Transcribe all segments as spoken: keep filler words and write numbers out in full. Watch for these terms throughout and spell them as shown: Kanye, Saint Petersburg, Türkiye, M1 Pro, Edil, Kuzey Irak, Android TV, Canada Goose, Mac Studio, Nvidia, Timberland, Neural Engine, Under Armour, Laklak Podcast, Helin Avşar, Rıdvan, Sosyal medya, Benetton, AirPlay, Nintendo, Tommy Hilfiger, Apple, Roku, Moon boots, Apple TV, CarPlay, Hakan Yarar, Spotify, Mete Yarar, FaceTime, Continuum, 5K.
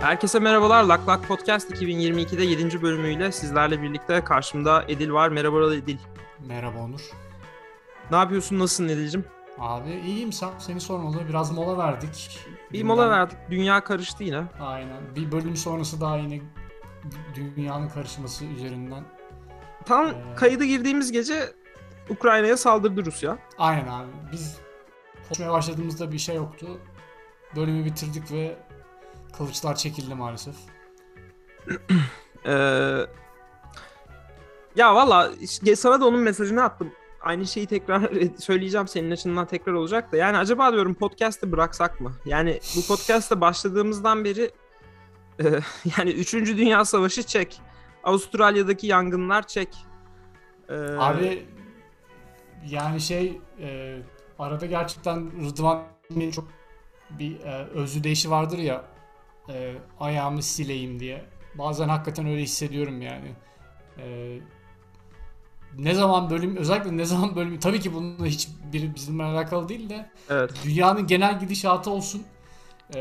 Herkese merhabalar. Laklak Podcast iki bin yirmi ikide yedinci bölümüyle sizlerle birlikte karşımda Edil var. Merhaba Edil. Merhaba Onur. Ne yapıyorsun? Nasılsın Edil'cim? Abi iyiyim, seni sormalı. Biraz mola verdik. Bir mola Dünden... verdik. Dünya karıştı yine. Aynen. Bir bölüm sonrası daha yine dünyanın karışması üzerinden. Tam ee... kayıda girdiğimiz gece Ukrayna'ya saldırdı Rusya. Aynen abi. Biz konuşmaya başladığımızda bir şey yoktu. Bölümü bitirdik ve kılıçlar çekildi maalesef. ee, ya valla sana da onun mesajını attım. Aynı şeyi tekrar söyleyeceğim, senin açından tekrar olacak da. Yani acaba diyorum podcast'ı bıraksak mı? Yani bu podcast'ta başladığımızdan beri e, yani üçüncü. Dünya Savaşı çek. Avustralya'daki yangınlar çek. Ee, Abi yani şey e, arada gerçekten Rıdvan'ın çok bir e, özlü deyişi vardır ya. E, ayağımı sileyim diye. Bazen hakikaten öyle hissediyorum yani. E, ne zaman bölüm, özellikle ne zaman bölüm, tabii ki bununla hiçbiri bizimle alakalı değil de evet. Dünyanın genel gidişatı olsun. E,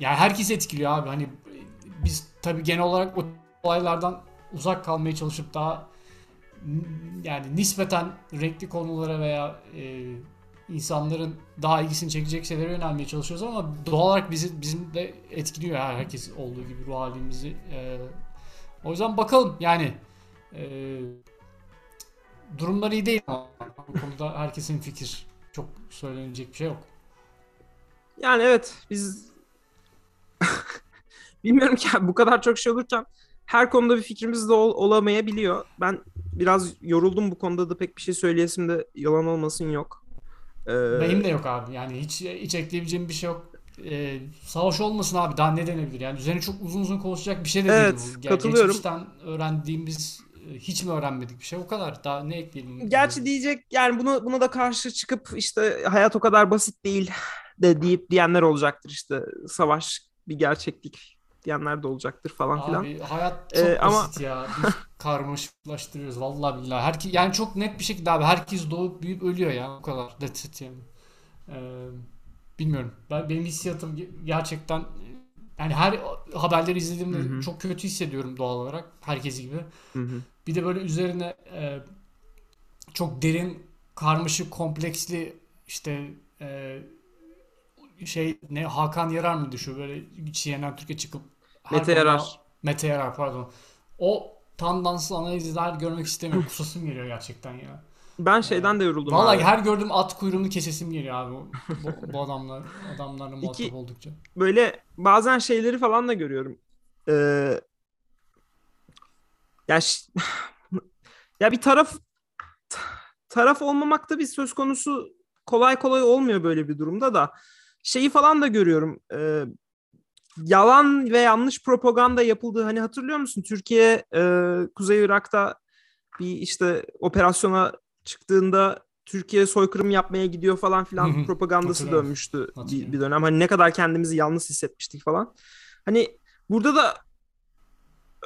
yani herkes etkiliyor abi. Hani biz tabii genel olarak o olaylardan uzak kalmaya çalışıp daha yani nispeten renkli konulara veya e, insanların daha ilgisini çekecek şeylere yönelmeye çalışıyoruz ama doğal olarak bizi, bizim de etkiliyor herkes olduğu gibi ruh halimizi. E, o yüzden bakalım yani e, durumlar iyi değil ama bu konuda herkesin fikir, çok söylenecek bir şey yok. Yani evet, biz bilmiyorum ki bu kadar çok şey olurken her konuda bir fikrimiz de ol- olamayabiliyor. Ben biraz yoruldum bu konuda da, pek bir şey söyleyesim de yalan olmasın yok. Ee... Benim de yok abi. Yani hiç, hiç ekleyebileceğim bir şey yok. Ee, savaş olmasın abi. Daha ne denebilir? Yani üzerine çok uzun uzun konuşacak bir şey de değil. Evet, bu. Katılıyorum. Geçmişten öğrendiğimiz, hiç mi öğrenmedik bir şey? O kadar. Daha ne ekleyelim? Gerçi diyecek yani buna, buna da karşı çıkıp işte hayat o kadar basit değil de deyip diyenler olacaktır işte. Savaş bir gerçeklik diyenler de olacaktır falan abi, filan. Abi hayat çok ee, basit ama... ya. Biz karmaşıklaştırıyoruz vallahi billahi. Herki, yani çok net bir şekilde abi herkes doğup büyüyüp ölüyor ya. O kadar. That's it yani. Ee, bilmiyorum. Ben, benim hissiyatım gerçekten yani her haberleri izlediğimde Hı-hı. çok kötü hissediyorum doğal olarak. Herkes gibi. Hı-hı. Bir de böyle üzerine e, çok derin, karmaşık, kompleksli işte e, şey ne Hakan Yarar mıydı şu böyle C N N Türkiye çıkıp Mete Yarar. Mete Yarar pardon. O tandanslı analizler görmek istemiyorum. Kusasım geliyor gerçekten ya. Ben şeyden ee, de yoruldum. Vallahi abi. Her gördüğüm at kuyruğunu kesesim geliyor abi. Bu, bu adamlar adamlarla muhatap oldukça. Böyle bazen şeyleri falan da görüyorum. Ee, ya ş- ya bir taraf taraf olmamakta bir söz konusu, kolay kolay olmuyor böyle bir durumda da. Şeyi falan da görüyorum. E, yalan ve yanlış propaganda yapıldığı, hani hatırlıyor musun? Türkiye e, Kuzey Irak'ta bir işte operasyona çıktığında Türkiye soykırım yapmaya gidiyor falan filan Hı-hı. propagandası Hatırladım. dönmüştü bir, bir dönem. Hani ne kadar kendimizi yalnız hissetmiştik falan. Hani burada da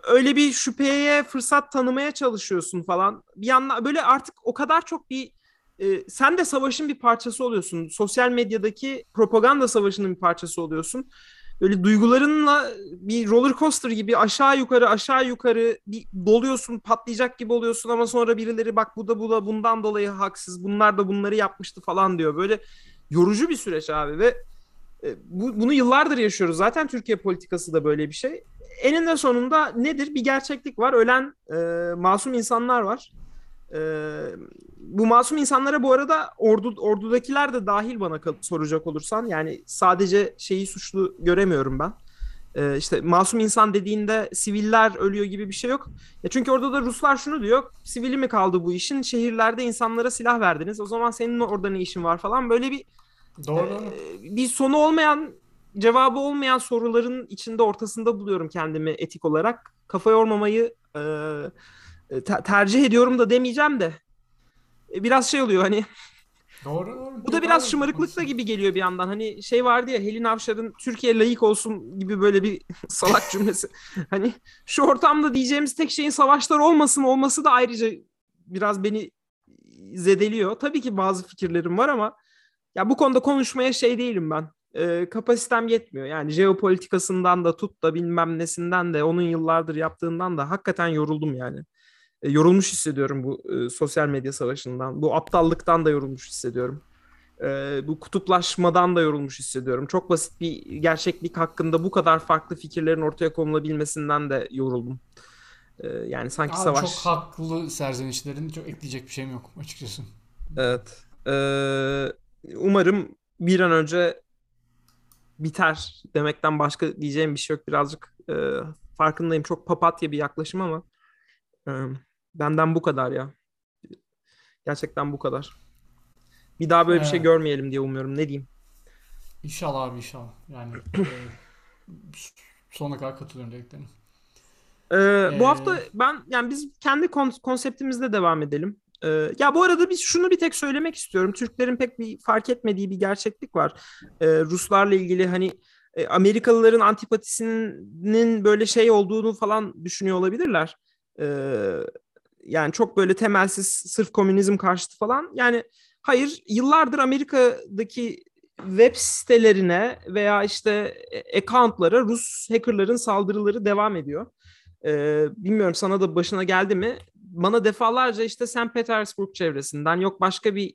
öyle bir şüpheye fırsat tanımaya çalışıyorsun falan. Bir yandan böyle artık o kadar çok bir Ee, sen de savaşın bir parçası oluyorsun. Sosyal medyadaki propaganda savaşının bir parçası oluyorsun. Böyle duygularınla bir roller coaster gibi aşağı yukarı aşağı yukarı bir doluyorsun, patlayacak gibi oluyorsun ama sonra birileri bak bu da bu da bundan dolayı haksız, bunlar da bunları yapmıştı falan diyor. Böyle yorucu bir süreç abi ve e, bu, bunu yıllardır yaşıyoruz. Zaten Türkiye politikası da böyle bir şey. Eninde sonunda nedir? Bir gerçeklik var. Ölen e, masum insanlar var. Ee, bu masum insanlara bu arada ordu ordudakiler de dahil bana kal- soracak olursan yani sadece şeyi suçlu göremiyorum ben. Ee, işte masum insan dediğinde siviller ölüyor gibi bir şey yok. Ya çünkü orada da Ruslar şunu diyor. Sivili mi kaldı bu işin? Şehirlerde insanlara silah verdiniz. O zaman senin orada ne işin var falan. Böyle bir Doğru. E, bir sonu olmayan, cevabı olmayan soruların içinde ortasında buluyorum kendimi etik olarak. Kafa yormamayı e, tercih ediyorum da demeyeceğim de biraz şey oluyor hani doğru, doğru, bu da biraz doğru. Şımarıklık da gibi geliyor bir yandan, hani şey vardı ya Helin Avşar'ın Türkiye layık olsun gibi böyle bir salak cümlesi hani şu ortamda diyeceğimiz tek şeyin savaşlar olmasın olması da ayrıca biraz beni zedeliyor. Tabii ki bazı fikirlerim var ama ya bu konuda konuşmaya şey değilim ben, e, kapasitem yetmiyor. Yani jeopolitikasından da tut da bilmem nesinden de onun yıllardır yaptığından da hakikaten yoruldum yani. E, yorulmuş hissediyorum bu e, sosyal medya savaşından. Bu aptallıktan da yorulmuş hissediyorum. E, bu kutuplaşmadan da yorulmuş hissediyorum. Çok basit bir gerçeklik hakkında bu kadar farklı fikirlerin ortaya konulabilmesinden de yoruldum. E, yani sanki Abi savaş... Çok haklı serzenişlerin, çok ekleyecek bir şeyim yok açıkçası. Evet. E, umarım bir an önce biter demekten başka diyeceğim bir şey yok. Birazcık e, farkındayım. Çok papatya bir yaklaşım ama e, benden bu kadar ya. Gerçekten bu kadar. Bir daha böyle bir şey görmeyelim diye umuyorum. Ne diyeyim? İnşallah abi inşallah. Yani e, sonuna kadar katılıyorum dediklerine. Ee, ee... Bu hafta ben yani biz kendi konseptimizle devam edelim. Ee, ya bu arada biz şunu bir tek söylemek istiyorum. Türklerin pek bir fark etmediği bir gerçeklik var. Ee, Ruslarla ilgili hani e, Amerikalıların antipatisinin böyle şey olduğunu falan düşünüyor olabilirler. Ee, yani çok böyle temelsiz sırf komünizm karşıtı falan. Yani hayır, yıllardır Amerika'daki web sitelerine veya işte accountlara Rus hackerların saldırıları devam ediyor. Ee, bilmiyorum sana da başına geldi mi? Bana defalarca işte Saint Petersburg çevresinden, yok başka bir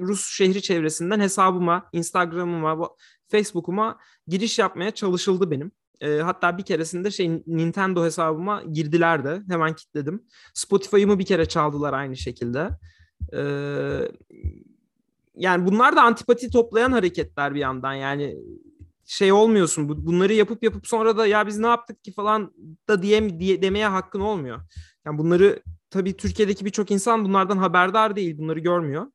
Rus şehri çevresinden hesabıma, Instagram'ıma, Facebook'uma giriş yapmaya çalışıldı benim. E, hatta bir keresinde şey Nintendo hesabıma girdiler de hemen kilitledim. Spotify'ımı bir kere çaldılar aynı şekilde. E, yani bunlar da antipati toplayan hareketler bir yandan. Yani şey olmuyorsun, bunları yapıp yapıp sonra da ya biz ne yaptık ki falan da diye, diye demeye hakkın olmuyor. Yani bunları tabii Türkiye'deki birçok insan bunlardan haberdar değil, bunları görmüyor.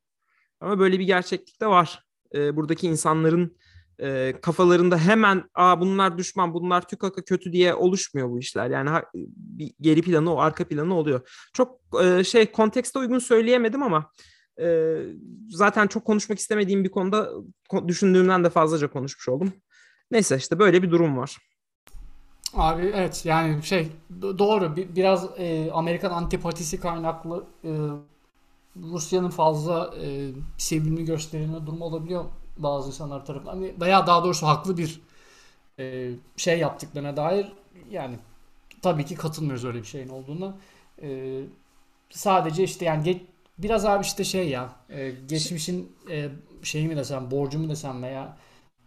Ama böyle bir gerçeklik de var. E, buradaki insanların e, kafalarında hemen "Aa bunlar düşman, bunlar tükaka kötü" diye oluşmuyor bu işler. Yani ha, bir geri planı, o arka planı oluyor. Çok e, şey kontekste uygun söyleyemedim ama e, zaten çok konuşmak istemediğim bir konuda düşündüğümden de fazlaca konuşmuş oldum. Neyse işte böyle bir durum var. Abi evet yani şey doğru biraz e, Amerikan antipatisi kaynaklı e, Rusya'nın fazla e, sevimli gösterilme durumu olabiliyor bazı insanlar tarafından. Veya daha doğrusu haklı bir e, şey yaptıklarına dair yani tabii ki katılmıyoruz öyle bir şeyin olduğuna. E, sadece işte yani geç, biraz abi işte şey ya e, geçmişin e, şeyi mi desem borcu mu desem veya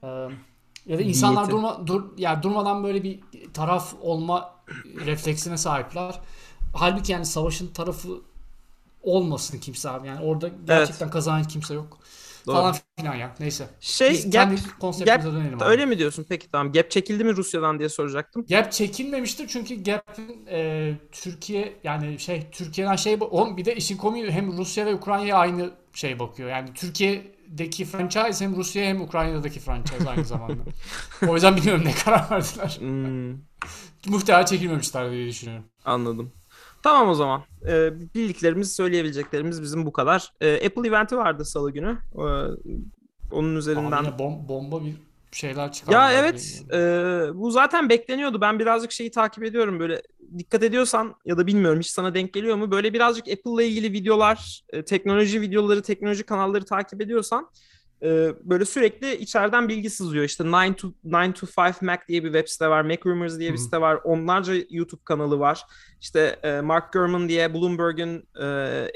e, ya da insanlar durma, dur, yani durmadan böyle bir taraf olma refleksine sahipler. Halbuki yani savaşın tarafı olmasın kimse abi. Yani orada gerçekten evet. Kazanan kimse yok. Doğru. Falan filan ya. Neyse. Şey Biz gap, gap öyle mi diyorsun? Peki tamam. Gap çekildi mi Rusya'dan diye soracaktım. Gap çekilmemiştir çünkü Gap'in e, Türkiye yani şey Türkiye'den şey on bir de işin komiği hem Rusya ve Ukrayna'ya aynı şey bakıyor. Yani Türkiye deki franchise hem Rusya hem Ukrayna'daki franchise aynı zamanda. O yüzden bilmiyorum ne karar verdiler. Hmm. Muhtemelen çekilmemişler diye düşünüyorum. Anladım. Tamam o zaman. Ee, bildiklerimiz, söyleyebileceklerimiz bizim bu kadar. Ee, Apple eventi vardı salı günü. Ee, onun üzerinden... Abi bom- bomba bir şeyler çıkardı. Ya evet. E, bu zaten bekleniyordu. Ben birazcık şeyi takip ediyorum böyle. Dikkat ediyorsan ya da bilmiyorum hiç sana denk geliyor mu? Böyle birazcık Apple'la ilgili videolar, e, teknoloji videoları, teknoloji kanalları takip ediyorsan e, böyle sürekli içeriden bilgi sızıyor. İşte nine to five Mac diye bir web site var, Mac Rumors diye bir site var, onlarca YouTube kanalı var. İşte e, Mark Gurman diye Bloomberg'un e,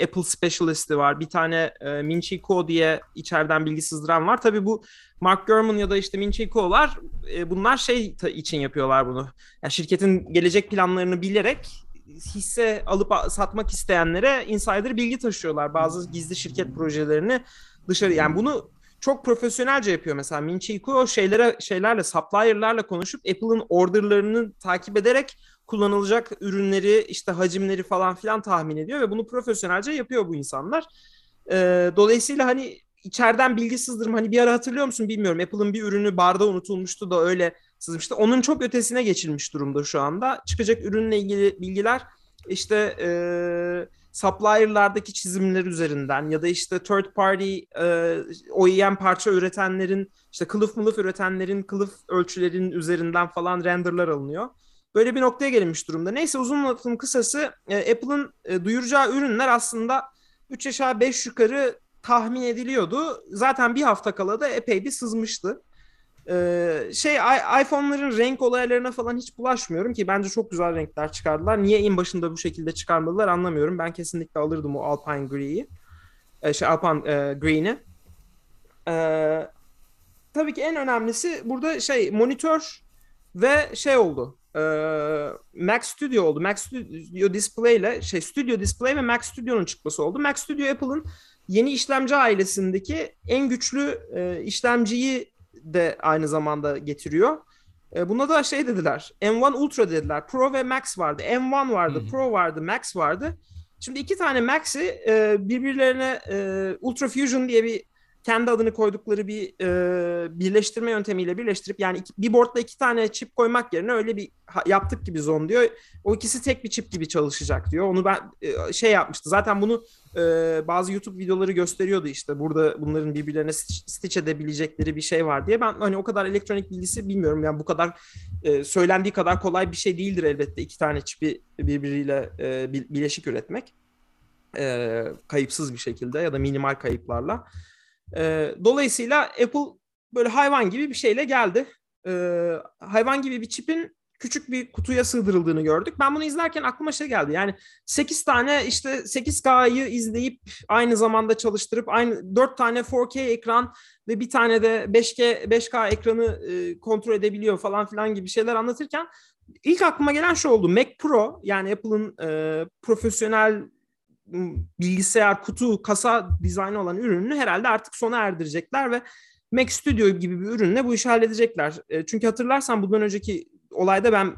Apple Specialist'i var. Bir tane e, Ming-Chi Kuo diye içeriden bilgi sızdıran var. Tabii bu Mark Gurman ya da işte Ming-Chi Kuo'lar e, bunlar şey ta- için yapıyorlar bunu. Yani şirketin gelecek planlarını bilerek hisse alıp a- satmak isteyenlere insider bilgi taşıyorlar. Bazı gizli şirket projelerini dışarı yani bunu çok profesyonelce yapıyor mesela Ming-Chi Kuo şeylere şeylerle supplier'larla konuşup Apple'ın order'larını takip ederek kullanılacak ürünleri işte hacimleri falan filan tahmin ediyor ve bunu profesyonelce yapıyor bu insanlar. E, dolayısıyla hani İçeriden bilgi sızdırma. Hani bir ara hatırlıyor musun bilmiyorum. Apple'ın bir ürünü barda unutulmuştu da öyle sızmıştı. Onun çok ötesine geçilmiş durumda şu anda. Çıkacak ürünle ilgili bilgiler işte e, supplier'lardaki çizimler üzerinden ya da işte third party e, O E M parça üretenlerin işte kılıf mılıf üretenlerin kılıf ölçülerinin üzerinden falan renderlar alınıyor. Böyle bir noktaya gelinmiş durumda. Neyse uzun lafın kısası e, Apple'ın e, duyuracağı ürünler aslında üç aşağı beş yukarı tahmin ediliyordu. Zaten bir hafta kala da epey bir sızmıştı. Ee, şey I- iPhone'ların renk olaylarına falan hiç bulaşmıyorum ki bence çok güzel renkler çıkardılar. Niye en başında bu şekilde çıkarmadılar anlamıyorum. Ben kesinlikle alırdım o Alpine Gri'yi. Ee, şey Alpine e, Green'i. Ee, tabii ki en önemlisi burada şey monitör ve şey oldu. E, Mac Studio oldu. Mac Studio Display ile şey Studio Display ve Mac Studio'nun çıkması oldu. Mac Studio Apple'ın yeni işlemci ailesindeki en güçlü e, işlemciyi de aynı zamanda getiriyor. E, buna da şey dediler. M bir Ultra dediler. Pro ve Max vardı. M bir vardı, hmm. Pro vardı, Max vardı. Şimdi iki tane Max'i e, birbirlerine e, Ultra Fusion diye bir kendi adını koydukları bir e, birleştirme yöntemiyle birleştirip yani iki, bir boardla iki tane çip koymak yerine öyle bir ha, yaptık gibi zon diyor. O ikisi tek bir çip gibi çalışacak diyor. Onu ben e, şey yapmıştı. Zaten bunu e, bazı YouTube videoları gösteriyordu işte. Burada bunların birbirlerine stitch edebilecekleri bir şey var diye. Ben hani o kadar elektronik bilgisi bilmiyorum. Yani bu kadar e, söylendiği kadar kolay bir şey değildir elbette. İki tane çipi birbiriyle e, bileşik üretmek. E, kayıpsız bir şekilde ya da minimal kayıplarla. Dolayısıyla Apple böyle hayvan gibi bir şeyle geldi. Ee, hayvan gibi bir çipin küçük bir kutuya sığdırıldığını gördük. Ben bunu izlerken aklıma şey geldi. Yani sekiz tane işte sekiz K'yı izleyip aynı zamanda çalıştırıp aynı dört tane dört K ekran ve bir tane de beş K beş K ekranı e, kontrol edebiliyor falan filan gibi şeyler anlatırken ilk aklıma gelen şu oldu. Mac Pro yani Apple'ın e, profesyonel bilgisayar, kutu, kasa dizaynı olan ürününü herhalde artık sona erdirecekler ve Mac Studio gibi bir ürünle bu işi halledecekler. Çünkü hatırlarsan bundan önceki olayda ben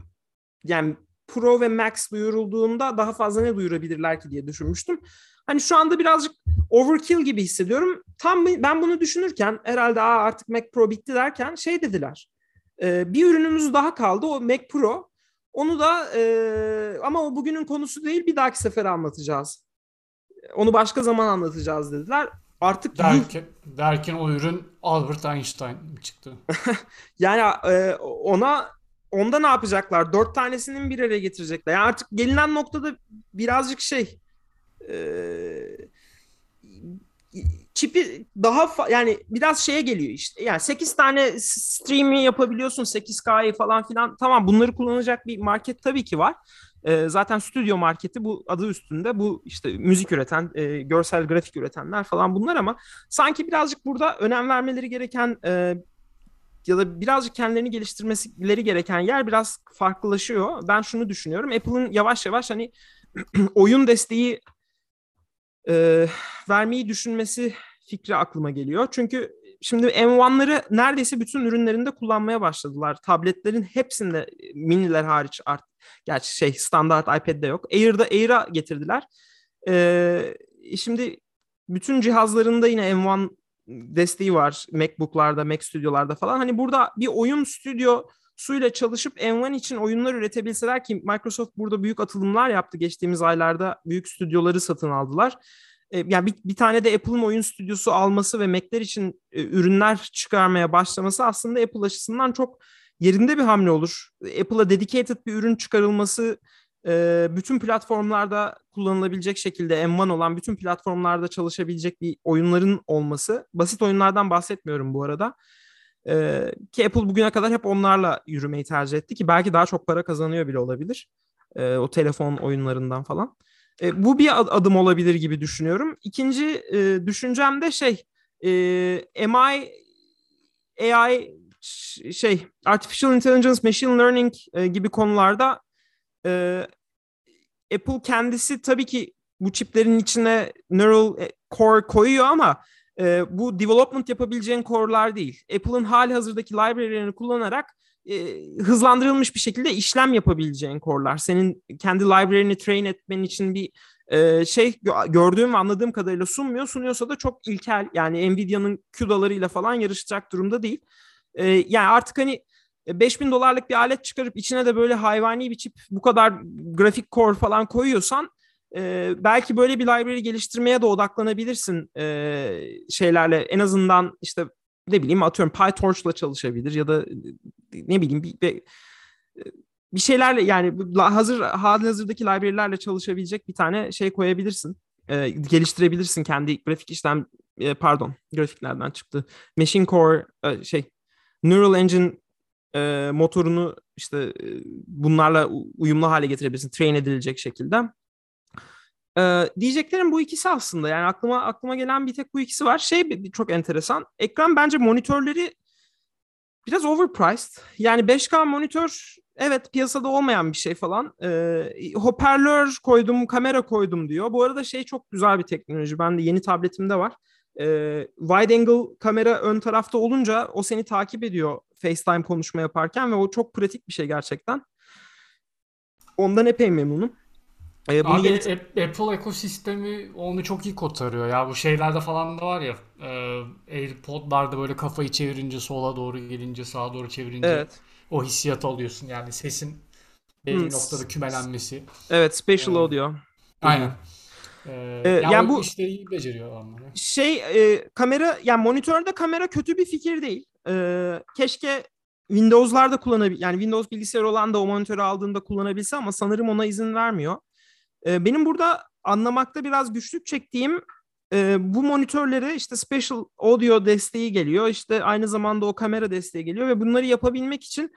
yani Pro ve Max duyurulduğunda daha fazla ne duyurabilirler ki diye düşünmüştüm. Hani şu anda birazcık overkill gibi hissediyorum. Tam ben bunu düşünürken herhalde Aa, artık Mac Pro bitti derken şey dediler. Bir ürünümüz daha kaldı o Mac Pro. Onu da e, ama o bugünün konusu değil bir dahaki sefere anlatacağız. Onu başka zaman anlatacağız dediler. Artık derken, bir... derken o ürün Albert Einstein çıktı. Yani e, ona onda ne yapacaklar? Dört tanesinin bir araya getirecekler. Yani artık gelinen noktada birazcık şey e, çipi daha fa- yani biraz şeye geliyor işte. Yani sekiz tane stream'i yapabiliyorsun, sekiz K'yı falan filan. Tamam bunları kullanacak bir market tabii ki var. Zaten stüdyo marketi bu adı üstünde bu işte müzik üreten, e, görsel grafik üretenler falan bunlar ama sanki birazcık burada önem vermeleri gereken e, ya da birazcık kendilerini geliştirmeleri gereken yer biraz farklılaşıyor. Ben şunu düşünüyorum. Apple'ın yavaş yavaş hani oyun desteği e, vermeyi düşünmesi fikri aklıma geliyor. Çünkü şimdi M bir'ları neredeyse bütün ürünlerinde kullanmaya başladılar. Tabletlerin hepsinde miniler hariç artık. Gerçi şey standart iPad'de yok. Air'da Air'a getirdiler. Ee, şimdi bütün cihazlarında yine M bir desteği var. MacBook'larda, Mac Studio'larda falan. Hani burada bir oyun stüdyosuyla çalışıp M bir için oyunlar üretebilseler ki Microsoft burada büyük atılımlar yaptı. Geçtiğimiz aylarda büyük stüdyoları satın aldılar. Ee, yani bir, bir tane de Apple'ın oyun stüdyosu alması ve Mac'ler için e, ürünler çıkarmaya başlaması aslında Apple açısından çok yerinde bir hamle olur. Apple'a dedicated bir ürün çıkarılması bütün platformlarda kullanılabilecek şekilde M bir olan bütün platformlarda çalışabilecek bir oyunların olması. Basit oyunlardan bahsetmiyorum bu arada. Ki Apple bugüne kadar hep onlarla yürümeyi tercih etti ki belki daha çok para kazanıyor bile olabilir. O telefon oyunlarından falan. Bu bir adım olabilir gibi düşünüyorum. İkinci düşüncem de şey M I A I şey artificial intelligence, machine learning e, gibi konularda e, Apple kendisi tabii ki bu çiplerin içine neural core koyuyor ama e, bu development yapabileceğin core'lar değil. Apple'ın halihazırdaki library'lerini kullanarak e, hızlandırılmış bir şekilde işlem yapabileceğin core'lar. Senin kendi library'ini train etmen için bir e, şey gördüğüm ve anladığım kadarıyla sunmuyor. Sunuyorsa da çok ilkel yani Nvidia'nın Q D A'larıyla falan yarışacak durumda değil. Yani artık hani beş bin dolarlık bir alet çıkarıp içine de böyle hayvani bir çip bu kadar grafik core falan koyuyorsan belki böyle bir library geliştirmeye de odaklanabilirsin şeylerle. En azından işte ne bileyim atıyorum PyTorch'la çalışabilir ya da ne bileyim bir, bir şeylerle yani hazır hazırdaki library'lerle çalışabilecek bir tane şey koyabilirsin. Geliştirebilirsin kendi grafik işlem pardon grafiklerden çıktı. Machine Core şey Neural Engine e, motorunu işte e, bunlarla uyumlu hale getirebilirsin. Train edilecek şekilde. Ee, diyeceklerim bu ikisi aslında. Yani aklıma aklıma gelen bir tek bu ikisi var. Şey çok enteresan. Ekran bence monitörleri biraz overpriced. Yani beş K monitör evet piyasada olmayan bir şey falan. Ee, hoparlör koydum, kamera koydum diyor. Bu arada şey çok güzel bir teknoloji. Ben de yeni tabletimde var. Ee, wide angle kamera ön tarafta olunca o seni takip ediyor FaceTime konuşma yaparken ve o çok pratik bir şey gerçekten. Ondan epey memnunum. Ee, Abi yeni... Apple ekosistemi onu çok iyi kotarıyor ya, bu şeylerde falan da var ya e, AirPod'larda böyle kafayı çevirince sola doğru gelince sağa doğru çevirince evet. O hissiyatı alıyorsun yani sesin belli hmm. noktada kümelenmesi. Evet, special ee, audio. Aynen. Ee, ee, yani, yani bu işleri iyi beceriyor onları. Şey e, kamera yani monitörde kamera kötü bir fikir değil. E, keşke Windows'larda kullanabilir yani Windows bilgisayarı olan da o monitörü aldığında kullanabilse ama sanırım ona izin vermiyor. Benim burada anlamakta biraz güçlük çektiğim bu monitörlere işte special audio desteği geliyor. İşte aynı zamanda o kamera desteği geliyor ve bunları yapabilmek için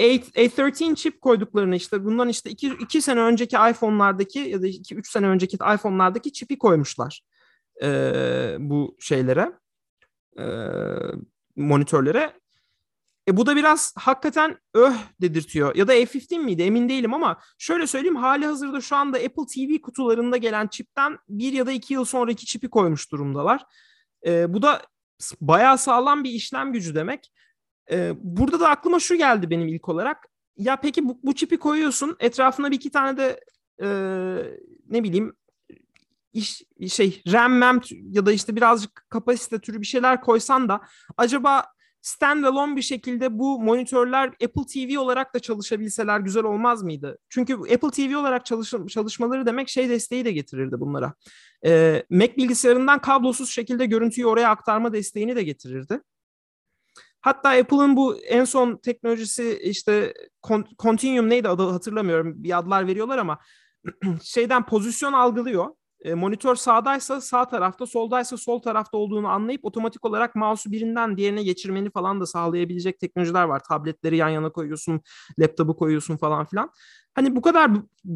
A on üç çip koyduklarını işte bundan işte iki sene önceki iPhone'lardaki ya da iki üç sene önceki iPhone'lardaki çipi koymuşlar bu şeylere, monitörlere. E bu da biraz hakikaten öh dedirtiyor. Ya da A on beş miydi emin değilim ama şöyle söyleyeyim, hali hazırda şu anda Apple T V kutularında gelen çipten bir ya da iki yıl sonraki çipi koymuş durumdalar. E, bu da bayağı sağlam bir işlem gücü demek. E, burada da aklıma şu geldi benim ilk olarak. Ya peki bu, bu çipi koyuyorsun, etrafına bir iki tane de e, ne bileyim iş, şey RAM, mem ya da işte birazcık kapasite türü bir şeyler koysan da acaba standalone bir şekilde bu monitörler Apple T V olarak da çalışabilseler güzel olmaz mıydı? Çünkü Apple T V olarak çalış- çalışmaları demek şey desteği de getirirdi bunlara. Ee, Mac bilgisayarından kablosuz şekilde görüntüyü oraya aktarma desteğini de getirirdi. Hatta Apple'ın bu en son teknolojisi işte con- Continuum neydi adı hatırlamıyorum. Bir adlar veriyorlar ama şeyden pozisyon algılıyor. Monitör sağdaysa sağ tarafta, soldaysa sol tarafta olduğunu anlayıp otomatik olarak mouse'u birinden diğerine geçirmeni falan da sağlayabilecek teknolojiler var. Tabletleri yan yana koyuyorsun, laptopu koyuyorsun falan filan. Hani bu kadar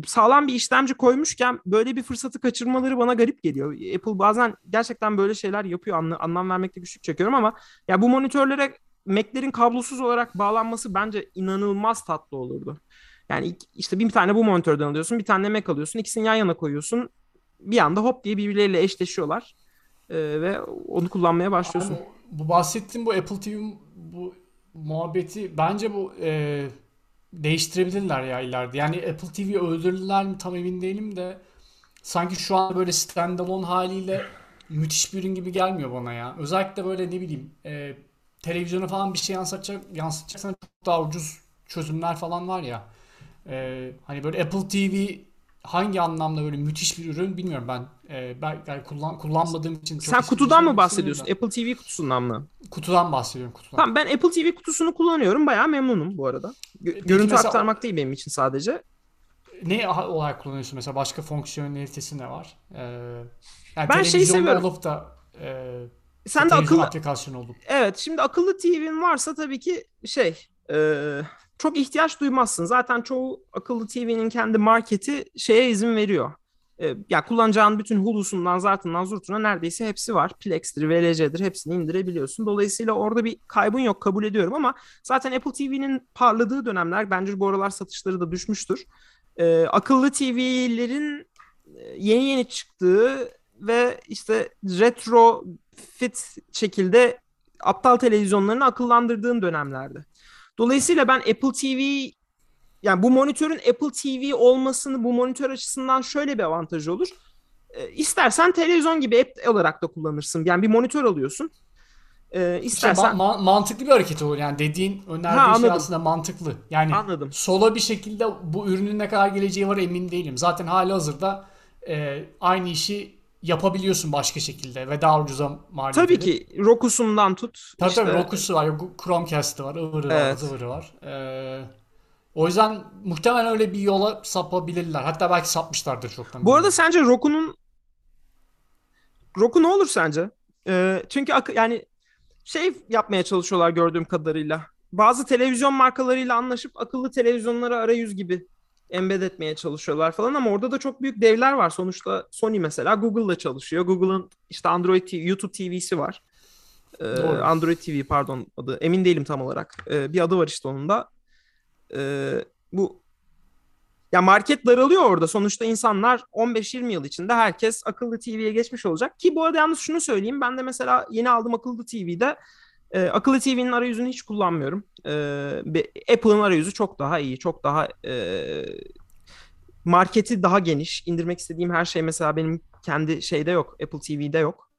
sağlam bir işlemci koymuşken böyle bir fırsatı kaçırmaları bana garip geliyor. Apple bazen gerçekten böyle şeyler yapıyor. Anla, anlam vermekte güçlük çekiyorum ama ya bu monitörlere Mac'lerin kablosuz olarak bağlanması bence inanılmaz tatlı olurdu. Yani işte bir tane bu monitörden alıyorsun, bir tane Mac alıyorsun, ikisini yan yana koyuyorsun. Bir anda hop diye birbirleriyle eşleşiyorlar ee, ve onu kullanmaya başlıyorsun. Abi, bu bahsettiğim bu Apple T V bu muhabbeti bence bu e, değiştirebilirler ya ileride. Yani Apple T V'yi öldürdüler mi tam emin değilim de sanki şu an böyle standalone haliyle müthiş bir ürün gibi gelmiyor bana ya. Özellikle böyle ne bileyim e, televizyona falan bir şey yansıtacak, yansıtacaksan çok daha ucuz çözümler falan var ya. E, hani böyle Apple T V hangi anlamda böyle müthiş bir ürün bilmiyorum ben. Ee, ben yani kullan, kullanmadığım için... Çok sen kutudan mı bahsediyorsun? Apple T V kutusundan mı? Kutudan bahsediyorum. Kutudan. Tamam, ben Apple T V kutusunu kullanıyorum. Bayağı memnunum bu arada. Gö- görüntü mesela, aktarmak değil benim için sadece. Ne olarak kullanıyorsun mesela? Başka fonksiyonelitesi ne var? Ee, yani ben şeyi seviyorum. Olup da, e, sen de akıllı... aplikasyonu olup. Evet, şimdi akıllı T V'nin varsa tabii ki şey... E... Çok ihtiyaç duymazsın. Zaten çoğu akıllı T V'nin kendi marketi şeye izin veriyor. Ee, ya kullanacağın bütün Hulu'sundan, Zart'ından, Zurt'una neredeyse hepsi var. Plex'tir, V L C'dir hepsini indirebiliyorsun. Dolayısıyla orada bir kaybın yok, kabul ediyorum ama zaten Apple T V'nin parladığı dönemler, bence bu aralar satışları da düşmüştür. Ee, akıllı T V'lerin yeni yeni çıktığı ve işte retro fit şekilde aptal televizyonlarını akıllandırdığın dönemlerdi. Dolayısıyla ben Apple T V, yani bu monitörün Apple T V olmasını, bu monitör açısından şöyle bir avantajı olur. E, istersen televizyon gibi app olarak da kullanırsın. Yani bir monitör alıyorsun. E, istersen... İşte ma- mantıklı bir hareket olur. Yani dediğin, önerdiğin ha, şey aslında mantıklı. Yani anladım. Sola bir şekilde bu ürünün ne kadar geleceği var emin değilim. Zaten halihazırda e, aynı işi yapabiliyorsun başka şekilde ve daha ucuza mal edilir. Tabii ki Roku'sundan tut. Tabii işte. Tabii Roku'su var, Chromecast'ı var, ıvırı var, evet. Zıvırı var. Ee, o yüzden muhtemelen öyle bir yola sapabilirler. Hatta belki sapmışlardır çoktan. Bu arada sence Roku'nun... Roku ne olur sence? Ee, çünkü ak- yani şey yapmaya çalışıyorlar gördüğüm kadarıyla. bazı televizyon markalarıyla anlaşıp akıllı televizyonlara arayüz gibi embed etmeye çalışıyorlar falan, ama orada da çok büyük devler var. Sonuçta Sony mesela Google'la çalışıyor. Google'ın işte Android T V, YouTube T V'si var. Ee, Android T V pardon adı. Emin değilim tam olarak. Ee, bir adı var işte onun da. Ee, bu ya market daralıyor orada. Sonuçta insanlar on beş yirmi yıl içinde herkes akıllı T V'ye geçmiş olacak. Ki bu arada yalnız şunu söyleyeyim. Ben de mesela yeni aldığım akıllı T V'de e, akıllı T V'nin arayüzünü hiç kullanmıyorum. E, Apple'ın arayüzü çok daha iyi. Çok daha e, marketi daha geniş. İndirmek istediğim her şey mesela benim kendi şeyde yok. Apple T V'de yok.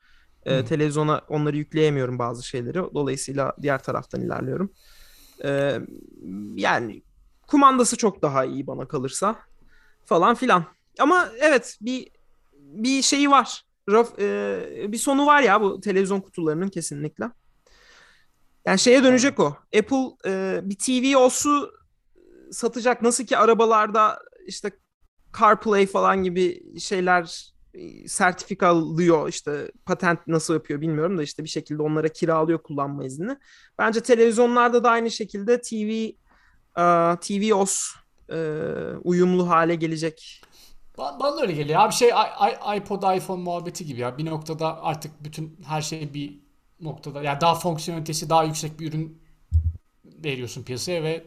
E, hmm. Televizyona onları yükleyemiyorum bazı şeyleri. Dolayısıyla diğer taraftan ilerliyorum. E, yani... Kumandası çok daha iyi bana kalırsa falan filan. Ama evet bir bir şeyi var. Raf, e, bir sonu var ya bu televizyon kutularının kesinlikle. Yani şeye dönecek o. Apple e, bir T V olsu satacak. Nasıl ki arabalarda işte CarPlay falan gibi şeyler e, sertifikalıyor. İşte patent nasıl yapıyor bilmiyorum da işte bir şekilde onlara kiralıyor kullanma iznini. Bence televizyonlarda da aynı şekilde T V T V O S uyumlu hale gelecek. Bana öyle geliyor. Abi şey iPod, iPhone muhabbeti gibi ya. Bir noktada artık bütün her şey bir noktada. Yani daha fonksiyonelitesi daha yüksek bir ürün veriyorsun piyasaya ve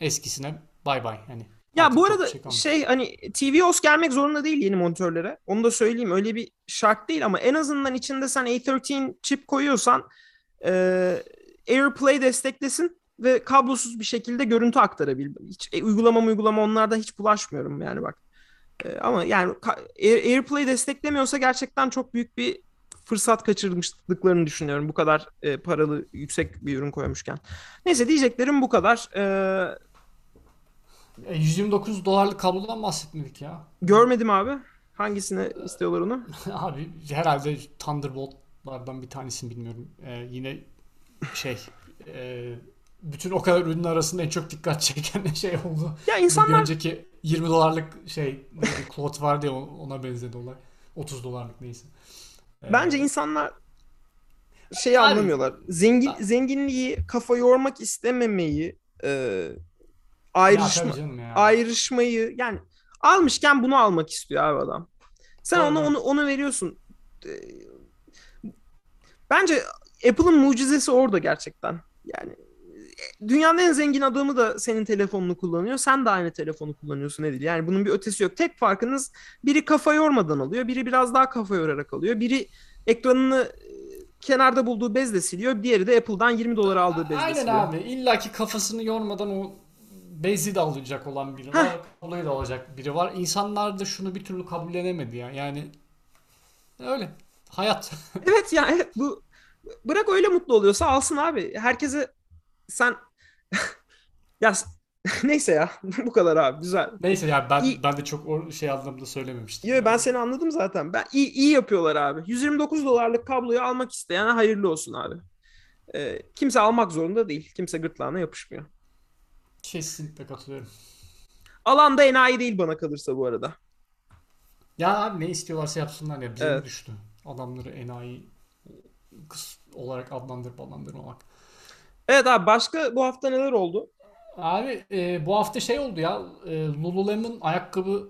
eskisine bay bay. Yani ya bu arada şey, şey hani T V O S gelmek zorunda değil yeni monitörlere. Onu da söyleyeyim. Öyle bir şart değil ama en azından içinde sen A on üç çip koyuyorsan e, AirPlay desteklesin ve kablosuz bir şekilde görüntü aktarabilir. Hiç e, uygulama uygulama onlarda hiç bulaşmıyorum yani bak. E, ama yani Air, AirPlay desteklemiyorsa gerçekten çok büyük bir fırsat kaçırmışlıklarını düşünüyorum. Bu kadar e, paralı yüksek bir ürün koymuşken. Neyse diyeceklerim bu kadar. E, yüz yirmi dokuz dolarlık kablodan bahsetmedik ya. Görmedim abi. Hangisini e, istiyorlar onu? Abi herhalde Thunderbolt'lardan bir tanesini bilmiyorum. E, yine şey... E, bütün o kadar ürünün arasında en çok dikkat çeken şey oldu. Ya insanlar... Bir önceki yirmi dolarlık şey, Cloud vardı ya ona benzedi olay. otuz dolarlık neyse. Bence ee... insanlar şeyi abi, anlamıyorlar. Zengin abi. Zenginliği, kafa yormak istememeyi, e, ayrışma, ya ya. ayrışmayı yani almışken bunu almak istiyor abi adam. Sen ona onu onu veriyorsun. Bence Apple'ın mucizesi orada gerçekten. Yani dünyanın en zengin adamı da senin telefonunu kullanıyor. Sen de aynı telefonu kullanıyorsun Edil. Yani bunun bir ötesi yok. Tek farkınız biri kafa yormadan alıyor. Biri biraz daha kafa yorarak alıyor. Biri ekranını kenarda bulduğu bezle siliyor. Diğeri de Apple'dan yirmi dolara aldığı bezle Aynen siliyor. Aynen abi. İlla ki kafasını yormadan o bezi de alacak olan biri var. Kabloyu da alacak biri var. İnsanlar da şunu bir türlü kabullenemedi ya. Yani öyle. Hayat. Evet ya. Evet. Bu... Bırak öyle mutlu oluyorsa alsın abi. Herkese Sen ya neyse ya bu kadar abi güzel. Neyse ya ben iyi... ben de çok şey anlamda söylememiştim. Yok yani. Ben seni anladım zaten. Ben iyi iyi yapıyorlar abi. yüz yirmi dokuz dolarlık kabloyu almak isteyene hayırlı olsun abi. Ee, kimse almak zorunda değil. Kimse gırtlağına yapışmıyor. Kesinlikle katılıyorum. Alan da enayi değil bana kalırsa bu arada. Ya abi ne istiyorlarsa yapsınlar ya bize evet. Düştü. Adamları enayi olarak adlandırıp adlandırmamak. Evet abi başka bu hafta neler oldu? Abi e, bu hafta şey oldu ya e, Lululemon ayakkabı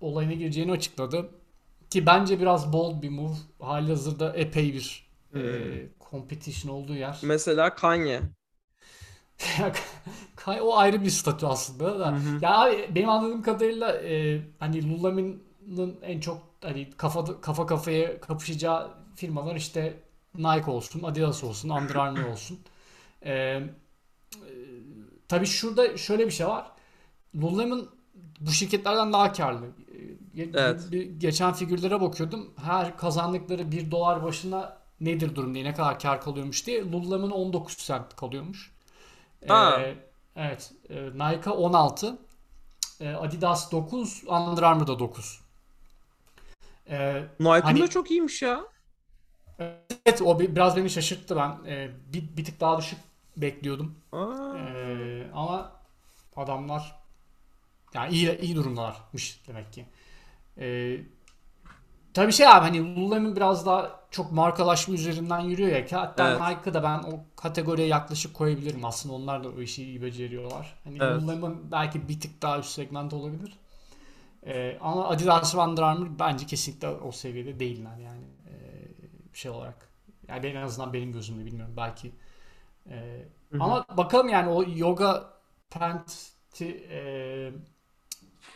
olayına gireceğini açıkladı. Ki bence biraz bold bir move. Halihazırda epey bir hmm. e, competition olduğu yer. Mesela Kanye. O ayrı bir statü aslında. Da. Ya abi, benim anladığım kadarıyla e, hani Lululemon'un en çok hani kafa kafa kafaya kapışacağı firmalar işte Nike olsun, Adidas olsun, Under Armour olsun. Ee, e, tabii şurada şöyle bir şey var. Lululemon bu şirketlerden daha karlı. Ge- evet. bir, geçen figürlere bakıyordum. Her kazandıkları bir dolar başına nedir durum diye, ne kadar kar kalıyormuş diye. Lululemon on dokuz sent kalıyormuş. Ee, evet. E, Nike on altı. E, Adidas dokuz. Under Armour da dokuz. E, Nike'ın hani... da çok iyiymiş ya. Evet o biraz beni şaşırttı ben e, bir, bir tık daha düşük bekliyordum e, ama adamlar yani iyi iyi durumdalarmış demek ki. E, tabii şey abi hani Lululemon biraz daha çok markalaşma üzerinden yürüyor ya ki hatta evet. Nike'da ben o kategoriye yaklaşık koyabilirim. Aslında onlar da o işi iyi beceriyorlar. Hani evet. Lululemon belki bir tık daha üst segment olabilir. Ee, ama Adidas ve Under Armour bence kesinlikle o seviyede değiller yani ee, şey olarak. Yani ben, en azından benim gözümde bilmiyorum belki. Ee, ama bakalım yani o yoga pant'i e,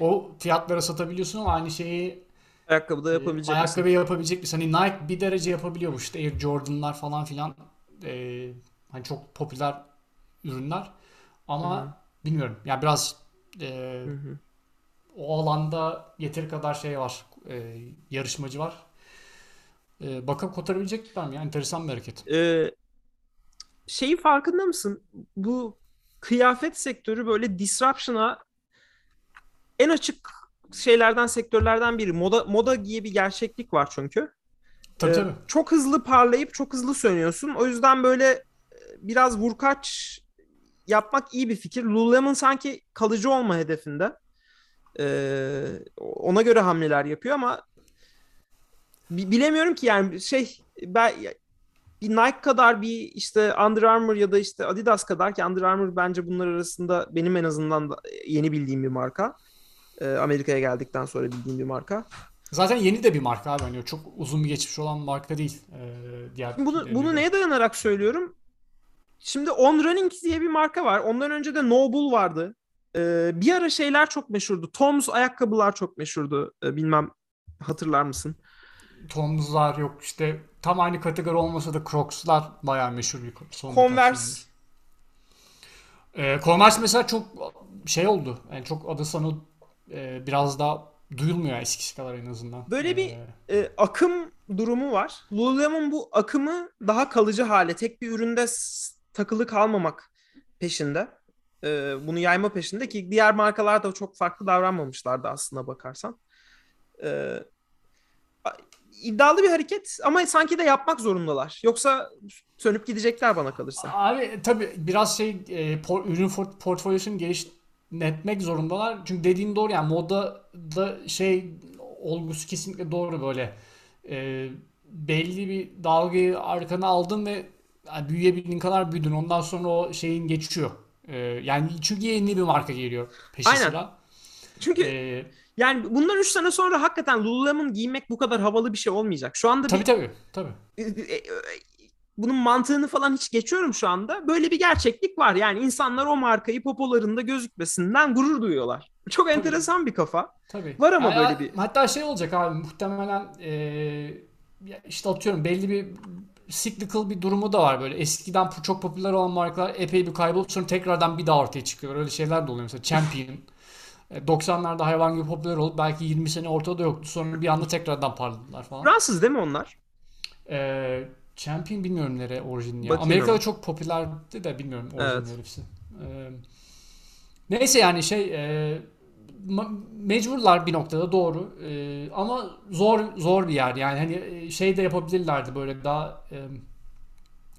o fiyatlara satabiliyorsun ama aynı şeyi ayakkabıda yapabilecek ayakkabı misin? Yapabilecek misin? Hani Nike bir derece yapabiliyormuş. İşte Air Jordan'lar falan filan e, hani çok popüler ürünler ama hı-hı. bilmiyorum. Yani biraz e, o alanda yeteri kadar şey var. E, yarışmacı var. E, bakalım kotarabilecek mi? Yani enteresan bir hareket. Ee, şeyin farkında mısın? Bu kıyafet sektörü böyle disruption'a en açık şeylerden, sektörlerden biri. Moda moda diye bir gerçeklik var çünkü. Tabii ee, tabii. Çok hızlı parlayıp çok hızlı sönüyorsun. O yüzden böyle biraz vurkaç yapmak iyi bir fikir. Lululemon sanki kalıcı olma hedefinde. Ee, ona göre hamleler yapıyor ama bilemiyorum ki yani şey ben bir Nike kadar bir işte Under Armour ya da işte Adidas kadar ki Under Armour bence bunlar arasında benim en azından yeni bildiğim bir marka. Amerika'ya geldikten sonra bildiğim bir marka. Zaten yeni de bir marka abi. Yani çok uzun bir geçmiş olan marka değil. Ee, diğer bunu bunu neye dayanarak söylüyorum? Şimdi On Running diye bir marka var. Ondan önce de NOBULL vardı. Ee, bir ara şeyler çok meşhurdu. Tom's ayakkabılar çok meşhurdu. Ee, bilmem hatırlar mısın? Tom's'lar yok işte. Tam aynı kategori olmasa da Crocs'lar bayağı meşhur bir son. Converse. Ee, Converse mesela çok şey oldu. Yani çok adı sanı biraz daha duyulmuyor eskisi kadar en azından. Böyle bir ee... e, akım durumu var. Lululemon bu akımı daha kalıcı hale, tek bir üründe takılı kalmamak peşinde. E, bunu yayma peşinde ki diğer markalar da çok farklı davranmamışlardı aslına bakarsan. E, iddialı bir hareket ama sanki de yapmak zorundalar. Yoksa sönüp gidecekler bana kalırsa. Abi tabii biraz şey e, por, ürün portfolyosunun gelişti. Netmek zorundalar. Çünkü dediğin doğru yani modada şey olgusu kesinlikle doğru böyle. E, belli bir dalgayı arkana aldın ve yani büyüyebildiğin kadar büyüdün. Ondan sonra o şeyin geçiyor. E, yani çünkü yeni bir marka geliyor peşi sıra. Çünkü e, yani bundan üç sene sonra hakikaten Lululemon giymek bu kadar havalı bir şey olmayacak. Şu anda tabii bir, tabii tabii. E, e, e, bunun mantığını falan hiç geçiyorum şu anda. Böyle bir gerçeklik var. Yani insanlar o markayı popolarında gözükmesinden gurur duyuyorlar. Çok tabii. Enteresan bir kafa. Tabii. Var ama yani böyle bir... Hatta şey olacak abi muhtemelen ee, işte atıyorum belli bir cyclical bir durumu da var böyle. Eskiden çok popüler olan markalar epey bir kaybolup sonra tekrardan bir daha ortaya çıkıyor. Öyle şeyler de oluyor. Mesela Champion doksanlarda hayvan gibi popüler olup belki yirmi sene ortada yoktu. Sonra bir anda tekrardan parladılar falan. Fransız değil mi onlar? Eee... Champion bilmiyorum nereye orijinli ya. Amerika'da çok popülerdi de bilmiyorum orijinli herifsi. Evet. Ee, neyse yani şey e, mecburlar bir noktada doğru. E, ama zor zor bir yer. Yani hani şey de yapabilirlerdi böyle daha e,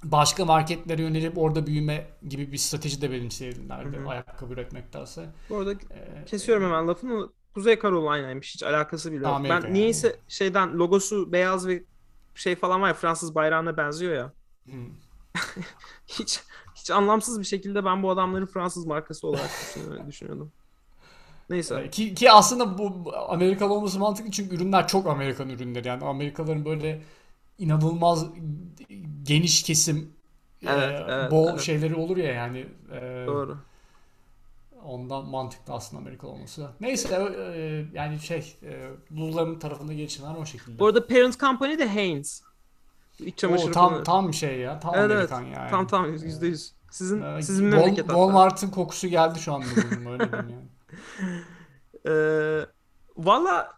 başka marketlere yönelip orada büyüme gibi bir strateji de benimseyirlerdi ayakkabı üretmektense. Bu arada ee, kesiyorum hemen lafını. Kuzey Carolina'ymış. Hiç alakası bile yok. Ben yani. Niyeyse şeyden logosu beyaz ve şey falan var ya, Fransız bayrağına benziyor ya. Hmm. hiç hiç anlamsız bir şekilde ben bu adamların Fransız markası olarak düşünüyordum. Neyse. Ki, ki aslında bu Amerikalı olması mantıklı çünkü ürünler çok Amerikan ürünleri. Yani Amerikalıların böyle inanılmaz geniş kesim evet, e, evet, bol evet. şeyleri olur ya yani. E, Doğru. Ondan mantıklı aslında Amerikalı olması. Neyse e, yani şey e, Lululemon'un tarafında gelişenler o şekilde. Bu arada parent company de Hanes. İç çamaşırı tam tam şey ya. Tam evet, Amerikan evet. yani. Tam tam yüzde yüz. Sizin ee, sizin memleket hatta. Walmart'ın kokusu geldi şu anda bunun öyle diyeyim yani. Eee valla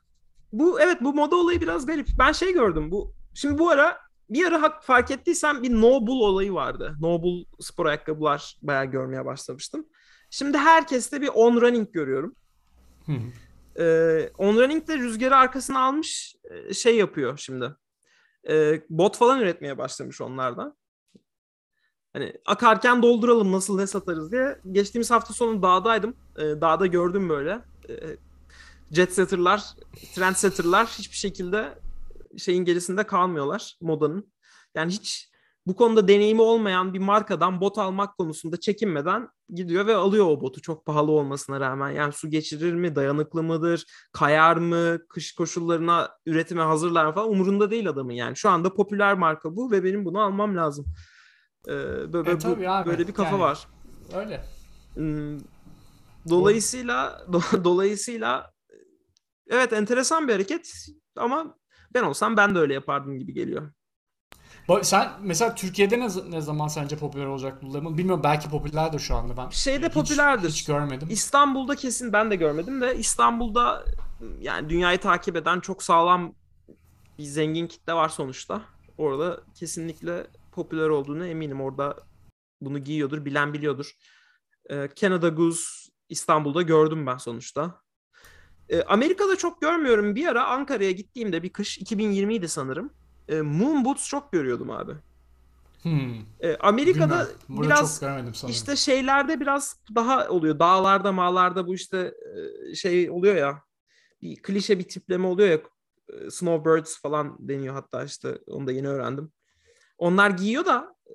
bu evet bu moda olayı biraz garip. Ben şey gördüm bu. Şimdi bu ara bir ara fark ettiysen bir NOBULL olayı vardı. NOBULL spor ayakkabılar bayağı görmeye başlamıştım. Şimdi herkeste bir On Running görüyorum. ee, On Running de rüzgarı arkasına almış şey yapıyor şimdi. Ee, bot falan üretmeye başlamış onlardan. Hani akarken dolduralım nasıl ne satarız diye. Geçtiğimiz hafta sonu dağdaydım. Ee, dağda gördüm böyle. Ee, jet setter'lar, trend setter'lar hiçbir şekilde şeyin gerisinde kalmıyorlar, modanın. Yani hiç bu konuda deneyimi olmayan bir markadan bot almak konusunda çekinmeden gidiyor ve alıyor o botu çok pahalı olmasına rağmen. Yani su geçirir mi, dayanıklı mıdır, kayar mı, kış koşullarına üretime hazırlar falan umurunda değil adamın yani. Şu anda popüler marka bu ve benim bunu almam lazım. Ee, böyle, e, tabii abi, böyle bir kafa yani, var. Öyle. Dolayısıyla do- dolayısıyla evet, enteresan bir hareket ama ben olsam ben de öyle yapardım gibi geliyor. Sen mesela Türkiye'de ne, ne zaman sence popüler olacak Lululemon? Bilmiyorum, belki popülerdir şu anda, ben şeyde hiç, popülerdir. Hiç görmedim. İstanbul'da kesin ben de görmedim de İstanbul'da yani dünyayı takip eden çok sağlam bir zengin kitle var sonuçta. Orada kesinlikle popüler olduğunu eminim. Orada bunu giyiyordur, bilen biliyordur. Ee, Canada Goose İstanbul'da gördüm ben sonuçta. Ee, Amerika'da çok görmüyorum. Bir ara Ankara'ya gittiğimde bir kış iki bin yirmiydi sanırım. E, Moon Boots çok görüyordum abi. Hmm. E, Amerika'da biraz işte şeylerde biraz daha oluyor. Dağlarda, mağlarda bu işte e, şey oluyor ya. Bir klişe bir tipleme oluyor ya. E, Snowbirds falan deniyor hatta, işte onu da yeni öğrendim. Onlar giyiyor da e,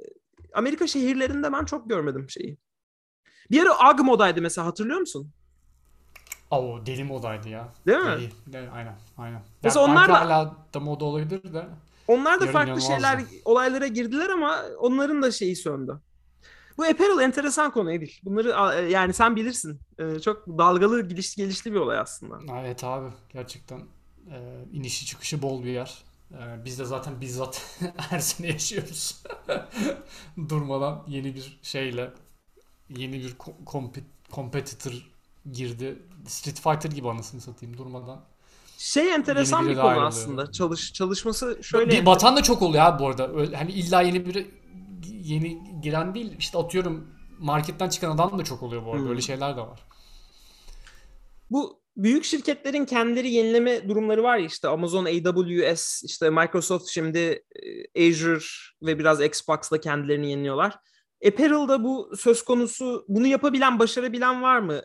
Amerika şehirlerinde ben çok görmedim şeyi. Bir ara Ugg modaydı mesela, hatırlıyor musun? O deli modaydı ya. Değil mi? Deli. Deli, aynen, aynen. Mesela yani onlar da hala da moda olabilir de. Onlar da yarın farklı şeyler, olaylara girdiler ama onların da şeyi söndü. Bu apparel enteresan konu Edil. Bunları yani sen bilirsin. Çok dalgalı, gelişli, gelişli bir olay aslında. Evet abi, gerçekten e, inişi çıkışı bol bir yer. E, biz de zaten bizzat her sene yaşıyoruz. Durmadan yeni bir şeyle, yeni bir competitor girdi. Street Fighter gibi anasını satayım durmadan. Şey enteresan bir konu ayrılıyor aslında. Çalış çalışması şöyle. Bir batan da çok oluyor abi bu arada. Öyle, hani illa yeni biri yeni giren değil. İşte atıyorum marketten çıkan adam da çok oluyor bu arada. Hmm. Öyle şeyler de var. Bu büyük şirketlerin kendileri yenileme durumları var ya, işte Amazon A W S, işte Microsoft şimdi Azure ve biraz Xbox'la kendilerini yeniliyorlar. Apparel'da bu söz konusu, bunu yapabilen, başarabilen var mı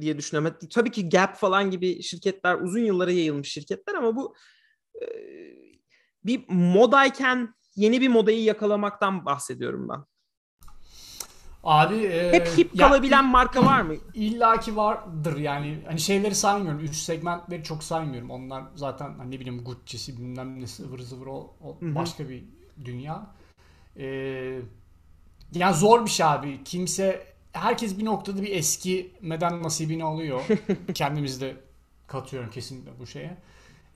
diye düşünüyorum. Tabii ki Gap falan gibi şirketler uzun yıllara yayılmış şirketler ama bu e, bir modayken yeni bir modayı yakalamaktan bahsediyorum ben. Abi e, hep hip ya, kalabilen marka var mı? İllaki vardır yani. Hani şeyleri saymıyorum. Üst segmentleri çok saymıyorum. Onlar zaten hani ne bileyim Gucci'si bilmem ne sıvır zıvır o, o başka bir dünya. E, yani zor bir şey abi. Kimse Herkes bir noktada bir eskimeden nasibini alıyor. Kendimizi de katıyorum kesinlikle bu şeye.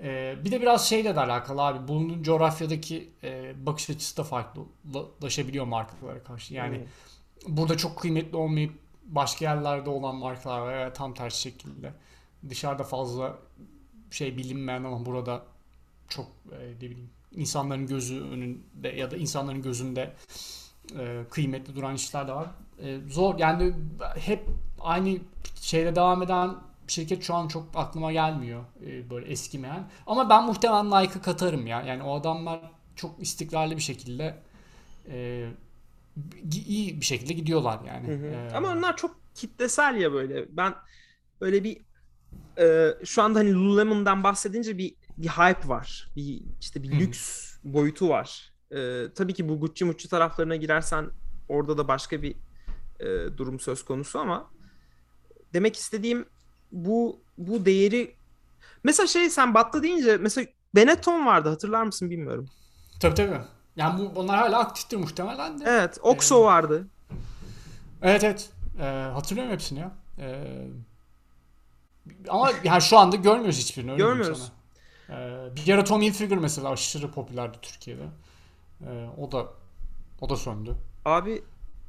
Ee, bir de biraz şeyle de alakalı abi. Bulunduğun coğrafyadaki e, bakış açısı da farklılaşabiliyor markalara karşı. Yani hmm. burada çok kıymetli olmayıp başka yerlerde olan markalar var. Yani tam tersi şekilde. Dışarıda fazla şey bilinmeyen ama burada çok e, ne bileyim insanların gözü önünde ya da insanların gözünde e, kıymetli duran işler de var. Zor yani, hep aynı şeyle devam eden şirket şu an çok aklıma gelmiyor böyle eskimeyen. Ama ben muhtemelen Nike'ı katarım ya. Yani o adamlar çok istikrarlı bir şekilde iyi bir şekilde gidiyorlar yani. Hı hı. Ee, Ama onlar çok kitlesel ya böyle. Ben böyle bir şu anda hani Lululemon'dan bahsedince bir bir hype var. Bir işte bir hı. lüks boyutu var. Ee, tabii ki bu Gucci Mucci taraflarına girersen orada da başka bir durum söz konusu ama demek istediğim bu bu değeri mesela şey, sen battı deyince mesela Benetton vardı, hatırlar mısın bilmiyorum. Tabii tabii. Yani bu, onlar hala aktiftir muhtemelen de. Evet. Oxo ee, vardı. Evet evet. Ee, hatırlıyorum hepsini ya. Ee, ama yani şu anda görmüyoruz hiçbirini. Öyle görmüyoruz. Ee, bir ara Tommy Hilfiger mesela aşırı popülerdi Türkiye'de. Ee, o da o da söndü. Abi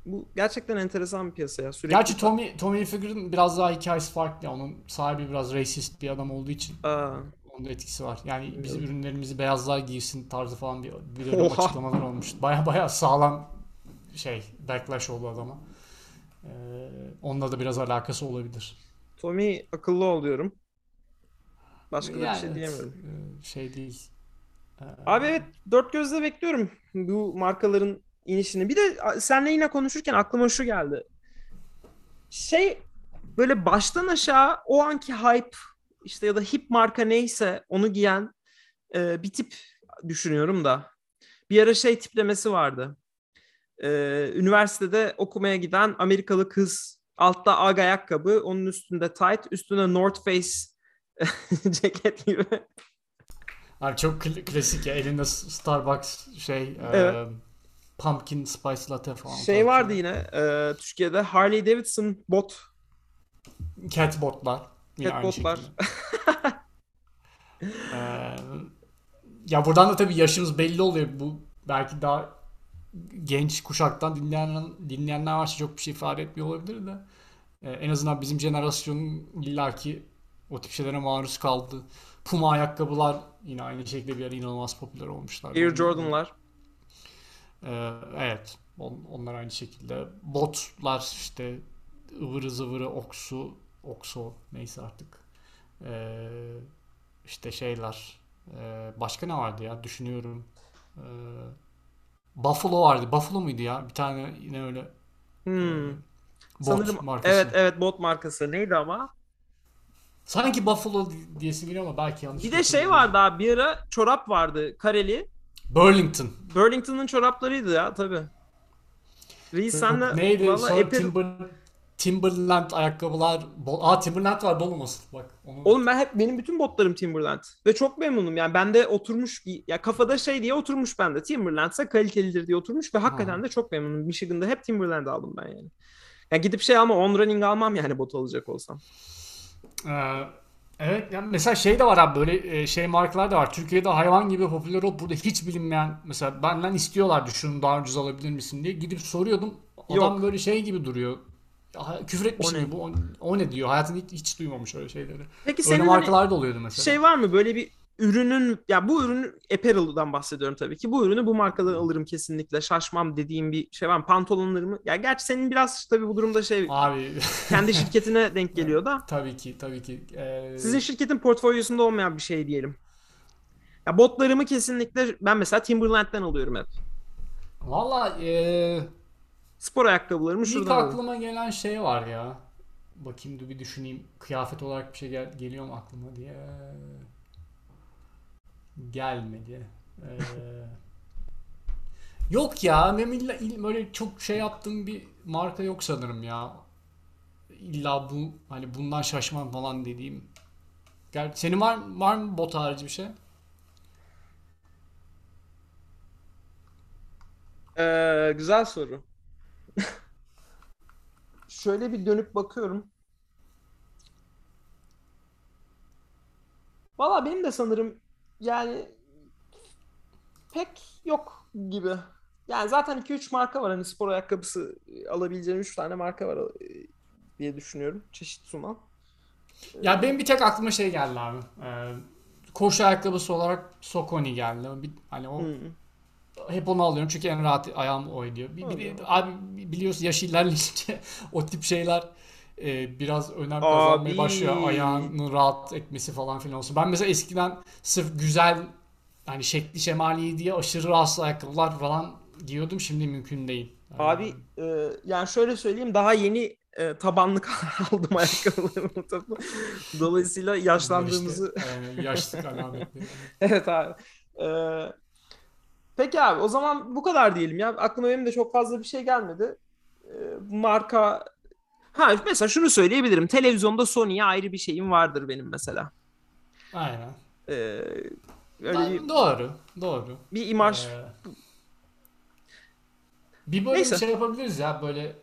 bu gerçekten enteresan bir piyasa ya. Sürekli Gerçi Tommy Tommy Hilfiger'ın biraz daha hikayesi farklı. Onun sahibi biraz racist bir adam olduğu için Aa. onun da etkisi var. Yani evet. bizim ürünlerimizi beyazlar giysin tarzı falan bir bir açıklamalar olmuştu. Baya baya sağlam şey backlash oldu adama. Ee, onunla da biraz alakası olabilir. Tommy akıllı ol diyorum. Başka yani, da bir şey diyemiyorum. Şey değil. Ee, Abi evet, dört gözle bekliyorum bu markaların inişini. Bir de seninle yine konuşurken aklıma şu geldi. Şey böyle baştan aşağı o anki hype işte ya da hip marka neyse onu giyen e, bir tip düşünüyorum da. Bir ara şey tiplemesi vardı. E, üniversitede okumaya giden Amerikalı kız. Altta aga ayakkabı, onun üstünde tight, üstüne North Face ceket gibi. Abi çok klasik ya. Elinde Starbucks şey... Evet. E, Pumpkin Spice Latte falan. Şey vardı yine e, Türkiye'de Harley Davidson bot. Cat botlar. Cat botlar. ee, ya buradan da tabii yaşımız belli oluyor. Bu belki daha genç kuşaktan dinleyen, dinleyenler varsa çok bir şey ifade etmiyor olabilir de. Ee, en azından bizim jenerasyonun illaki o tip şeylere maruz kaldı. Puma ayakkabılar yine aynı şekilde bir ara inanılmaz popüler olmuşlar. Air Jordan'lar. Ee, evet. On, onlar aynı şekilde. Botlar işte ıvırı zıvırı oksu okso neyse artık. Ee, işte şeyler. Ee, başka ne vardı ya? Düşünüyorum. Ee, Buffalo vardı. Buffalo muydu ya? Bir tane yine öyle hmm. bot sanırım, markası. Evet evet bot markası. Neydi ama? Sanki Buffalo diyesi geliyor ama belki yanlış. Bir de şey vardı abi. Bir ara çorap vardı. Kareli. Burlington. Burlington'ın çoraplarıydı ya tabii. Reis senle... Neydi? Sonra Apple... Timber, Timberland ayakkabılar... Bo- Aa Timberland var dolmasın bak. Onu... Oğlum ben hep, benim bütün botlarım Timberland. Ve çok memnunum yani bende oturmuş... Ya kafada şey diye oturmuş bende. Timberland'sa kalitelidir diye oturmuş ve hakikaten ha. de çok memnunum. Michigan'da hep Timberland aldım ben yani. Yani gidip şey alma, On Running almam yani bot alacak olsam. Ee... Evet yani mesela şey de var abi böyle şey markalar da var. Türkiye'de hayvan gibi popüler olup burada hiç bilinmeyen mesela benden istiyorlardı şunu daha ucuz alabilir misin diye. Gidip soruyordum adam Yok. Böyle şey gibi duruyor. Küfür etmiş gibi bu o, o ne diyor hayatını hiç, hiç duymamış öyle şeyleri. Peki öyle senin markalar hani da oluyordu mesela. Şey var mı böyle bir ürünün ya yani bu ürünü apparel'dan bahsediyorum tabii ki bu ürünü bu markadan alırım kesinlikle şaşmam dediğim bir şey var mı pantolonlarımı ya yani gerçi senin biraz tabii bu durumda şey abi kendi şirketine denk geliyor da tabii ki tabii ki ee... sizin şirketin portföyüsünde olmayan bir şey diyelim ya botlarımı kesinlikle ben mesela Timberland'den alıyorum hep vallahi ee... spor ayakkabılarımı şuradan ilk aklıma alayım. Gelen şey var ya bakayım dur bir düşüneyim kıyafet olarak bir şey gel- geliyor mu aklıma diye gelmedi. Ee, yok ya. Benim illa, illa böyle çok şey yaptığım bir marka yok sanırım ya. İlla bu hani bundan şaşmam falan dediğim. Gerçi senin var, var mı bot harici bir şey? Ee, güzel soru. Şöyle bir dönüp bakıyorum. Valla benim de sanırım yani pek yok gibi. Yani zaten iki üç marka var hani spor ayakkabısı alabileceğim üç tane marka var diye düşünüyorum. Çeşit sunan. Ya benim bir tek aklıma şey geldi abi. Ee, koşu ayakkabısı olarak Saucony geldi. Bir, hani o, hmm. hep onu alıyorum çünkü en rahat ayağım o ediyor. Bir, bir, abi biliyorsun yaş ilerleyince o tip şeyler biraz önem kazanmaya başlıyor. Ayağını rahat etmesi falan filan olsun. Ben mesela eskiden sırf güzel hani şekli şemali diye aşırı rahatsız ayakkabılar falan giyiyordum. Şimdi mümkün değil. Abi yani, e, yani şöyle söyleyeyim daha yeni e, tabanlık aldım ayakkabılarımı. Dolayısıyla yaşlandığımızı... İşte, e, yaşlık alametleri. Evet abi. E, peki abi o zaman bu kadar diyelim ya. Aklıma benim de çok fazla bir şey gelmedi. E, marka Ha mesela şunu söyleyebilirim. Televizyonda Sony'ye ayrı bir şeyim vardır benim mesela. Aynen. Ee, öyle ben, bir, doğru. Doğru. Bir imaj. Ee, bir böyle Neyse. Bir şey yapabiliriz ya böyle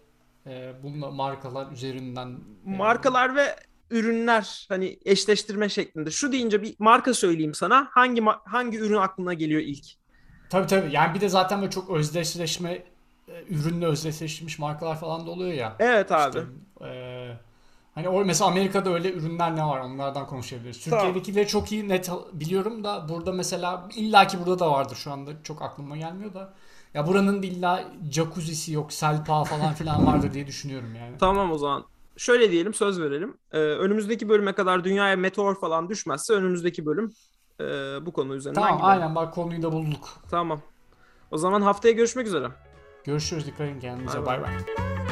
e, bununla markalar üzerinden. Markalar e, ve ürünler hani eşleştirme şeklinde. Şu deyince bir marka söyleyeyim sana. Hangi hangi ürün aklına geliyor ilk? Tabii tabii. Yani bir de zaten böyle çok özdeşleşme ürünle özdeşleşmiş markalar falan da oluyor ya. Evet abi. İşte, e, hani o mesela Amerika'da öyle ürünler ne var onlardan konuşabiliriz. Türkiye'dekileri çok iyi net biliyorum da burada mesela illaki burada da vardır şu anda çok aklıma gelmiyor da. Ya buranın illa jacuzzisi yok, selpa falan filan vardır diye düşünüyorum yani. Tamam o zaman. Şöyle diyelim söz verelim. Ee, önümüzdeki bölüme kadar dünyaya meteor falan düşmezse önümüzdeki bölüm e, bu konu üzerinden gidelim. Tamam aynen bak konuyu da bulduk. Tamam. O zaman haftaya görüşmek üzere. Görüşürüz. Dikkat edin kendinize. Bye bye.